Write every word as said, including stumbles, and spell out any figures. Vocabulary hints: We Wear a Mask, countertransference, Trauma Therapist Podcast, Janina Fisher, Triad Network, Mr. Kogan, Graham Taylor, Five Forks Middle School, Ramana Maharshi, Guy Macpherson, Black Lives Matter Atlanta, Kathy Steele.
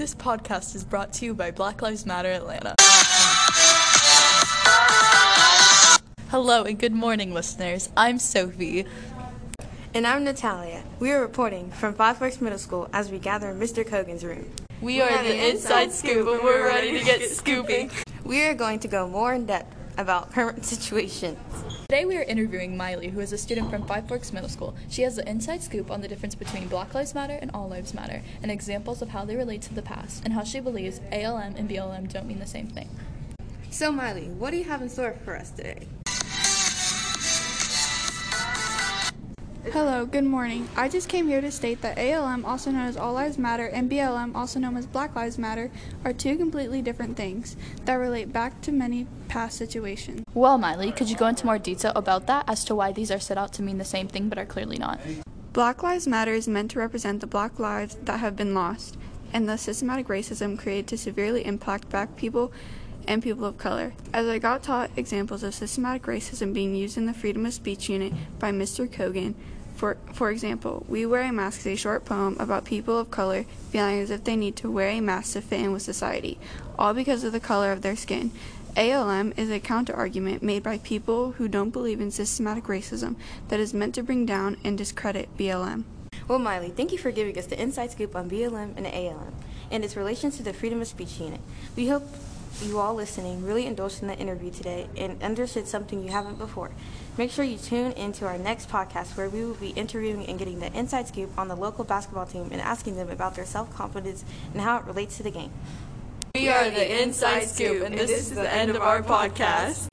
This podcast is brought to you by Black Lives Matter Atlanta. Hello and good morning, listeners. I'm Sophie. And I'm Natalia. We are reporting from Five Forks Middle School as we gather in Mister Kogan's room. We, we are the inside scoop, and we're ready to get scooping. We are going to go more in depth about current situations. Today we are interviewing Miley, who is a student from Five Forks Middle School. She has the inside scoop on the difference between Black Lives Matter and All Lives Matter, and examples of how they relate to the past, and how she believes A L M and B L M don't mean the same thing. So Miley, what do you have in store for us today? Hello, good morning. I just came here to state that A L M, also known as All Lives Matter, and B L M, also known as Black Lives Matter, are two completely different things that relate back to many past situations. Well, Miley, could you go into more detail about that as to why these are set out to mean the same thing but are clearly not? Black Lives Matter is meant to represent the black lives that have been lost, and the systematic racism created to severely impact black people and people of color. As I got taught examples of systematic racism being used in the Freedom of Speech unit by Mister Kogan, for for example, We Wear a Mask is a short poem about people of color feeling as if they need to wear a mask to fit in with society, all because of the color of their skin. A L M is a counter-argument made by people who don't believe in systematic racism that is meant to bring down and discredit B L M. Well, Miley, thank you for giving us the inside scoop on B L M and A L M and its relation to the Freedom of Speech unit. We hope you all listening really indulged in the interview today and understood something you haven't before. Make sure you tune into our next podcast where we will be interviewing and getting the inside scoop on the local basketball team and asking them about their self-confidence and how it relates to the game. We are the Inside Scoop, and this is the end of our podcast.